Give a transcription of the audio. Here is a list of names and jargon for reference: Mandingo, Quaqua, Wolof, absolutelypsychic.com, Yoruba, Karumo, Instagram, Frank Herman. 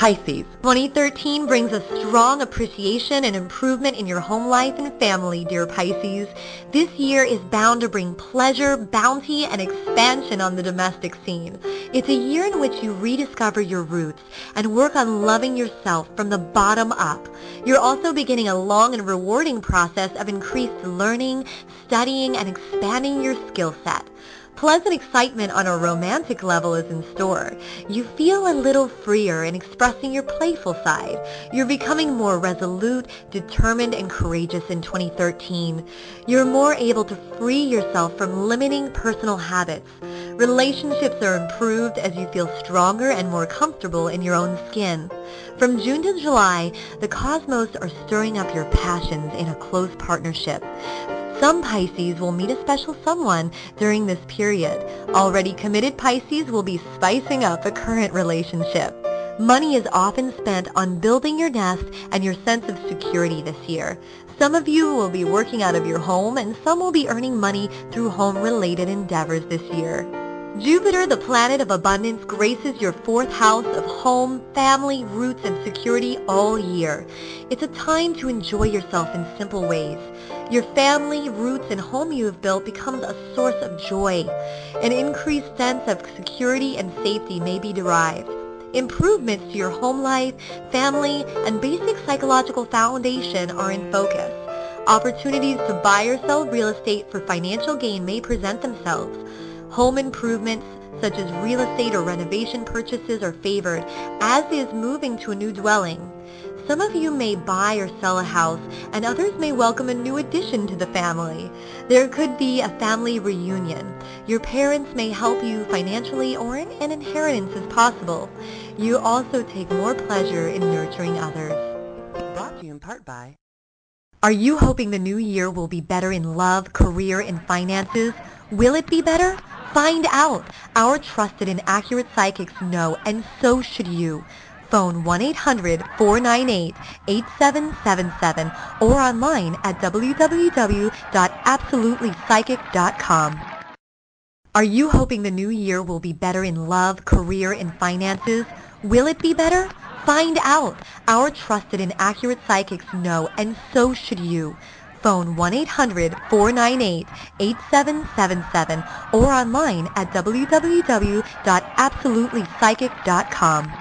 Pisces. 2013 brings a strong appreciation and improvement in your home life and family, dear Pisces. This year is bound to bring pleasure, bounty, and expansion on the domestic scene. It's a year in which you rediscover your roots and work on loving yourself from the bottom up. You're also beginning a long and rewarding process of increased learning, studying, and expanding your skill set. Pleasant excitement on a romantic level is in store. You feel a little freer in expressing your playful side. You're becoming more resolute, determined, and courageous in 2013. You're more able to free yourself from limiting personal habits. Relationships are improved as you feel stronger and more comfortable in your own skin. From June to July, the cosmos are stirring up your passions in a close partnership. Some Pisces will meet a special someone during this period. Already committed Pisces will be spicing up a current relationship. Money is often spent on building your nest and your sense of security this year. Some of you will be working out of your home, and some will be earning money through home-related endeavors this year. Jupiter, the planet of abundance, graces your fourth house of home, family, roots, and security all year. It's a time to enjoy yourself in simple ways. Your family, roots, and home you have built becomes a source of joy. An increased sense of security and safety may be derived. Improvements to your home life, family, and basic psychological foundation are in focus. Opportunities to buy or sell real estate for financial gain may present themselves. Home improvements such as real estate or renovation purchases are favored, as is moving to a new dwelling. Some of you may buy or sell a house, and others may welcome a new addition to the family. There could be a family reunion. Your parents may help you financially, or an inheritance is possible. You also take more pleasure in nurturing others. Brought to you in part by... Are you hoping the new year will be better in love, career, and finances? Will it be better? Find out. Our trusted and accurate psychics know, and so should you. Phone 1-800-498-8777 or online at www.absolutelypsychic.com. Are you hoping the new year will be better in love, career, and finances? Will it be better? Find out. Our trusted and accurate psychics know, and so should you. Phone 1-800-498-8777 or online at www.absolutelypsychic.com.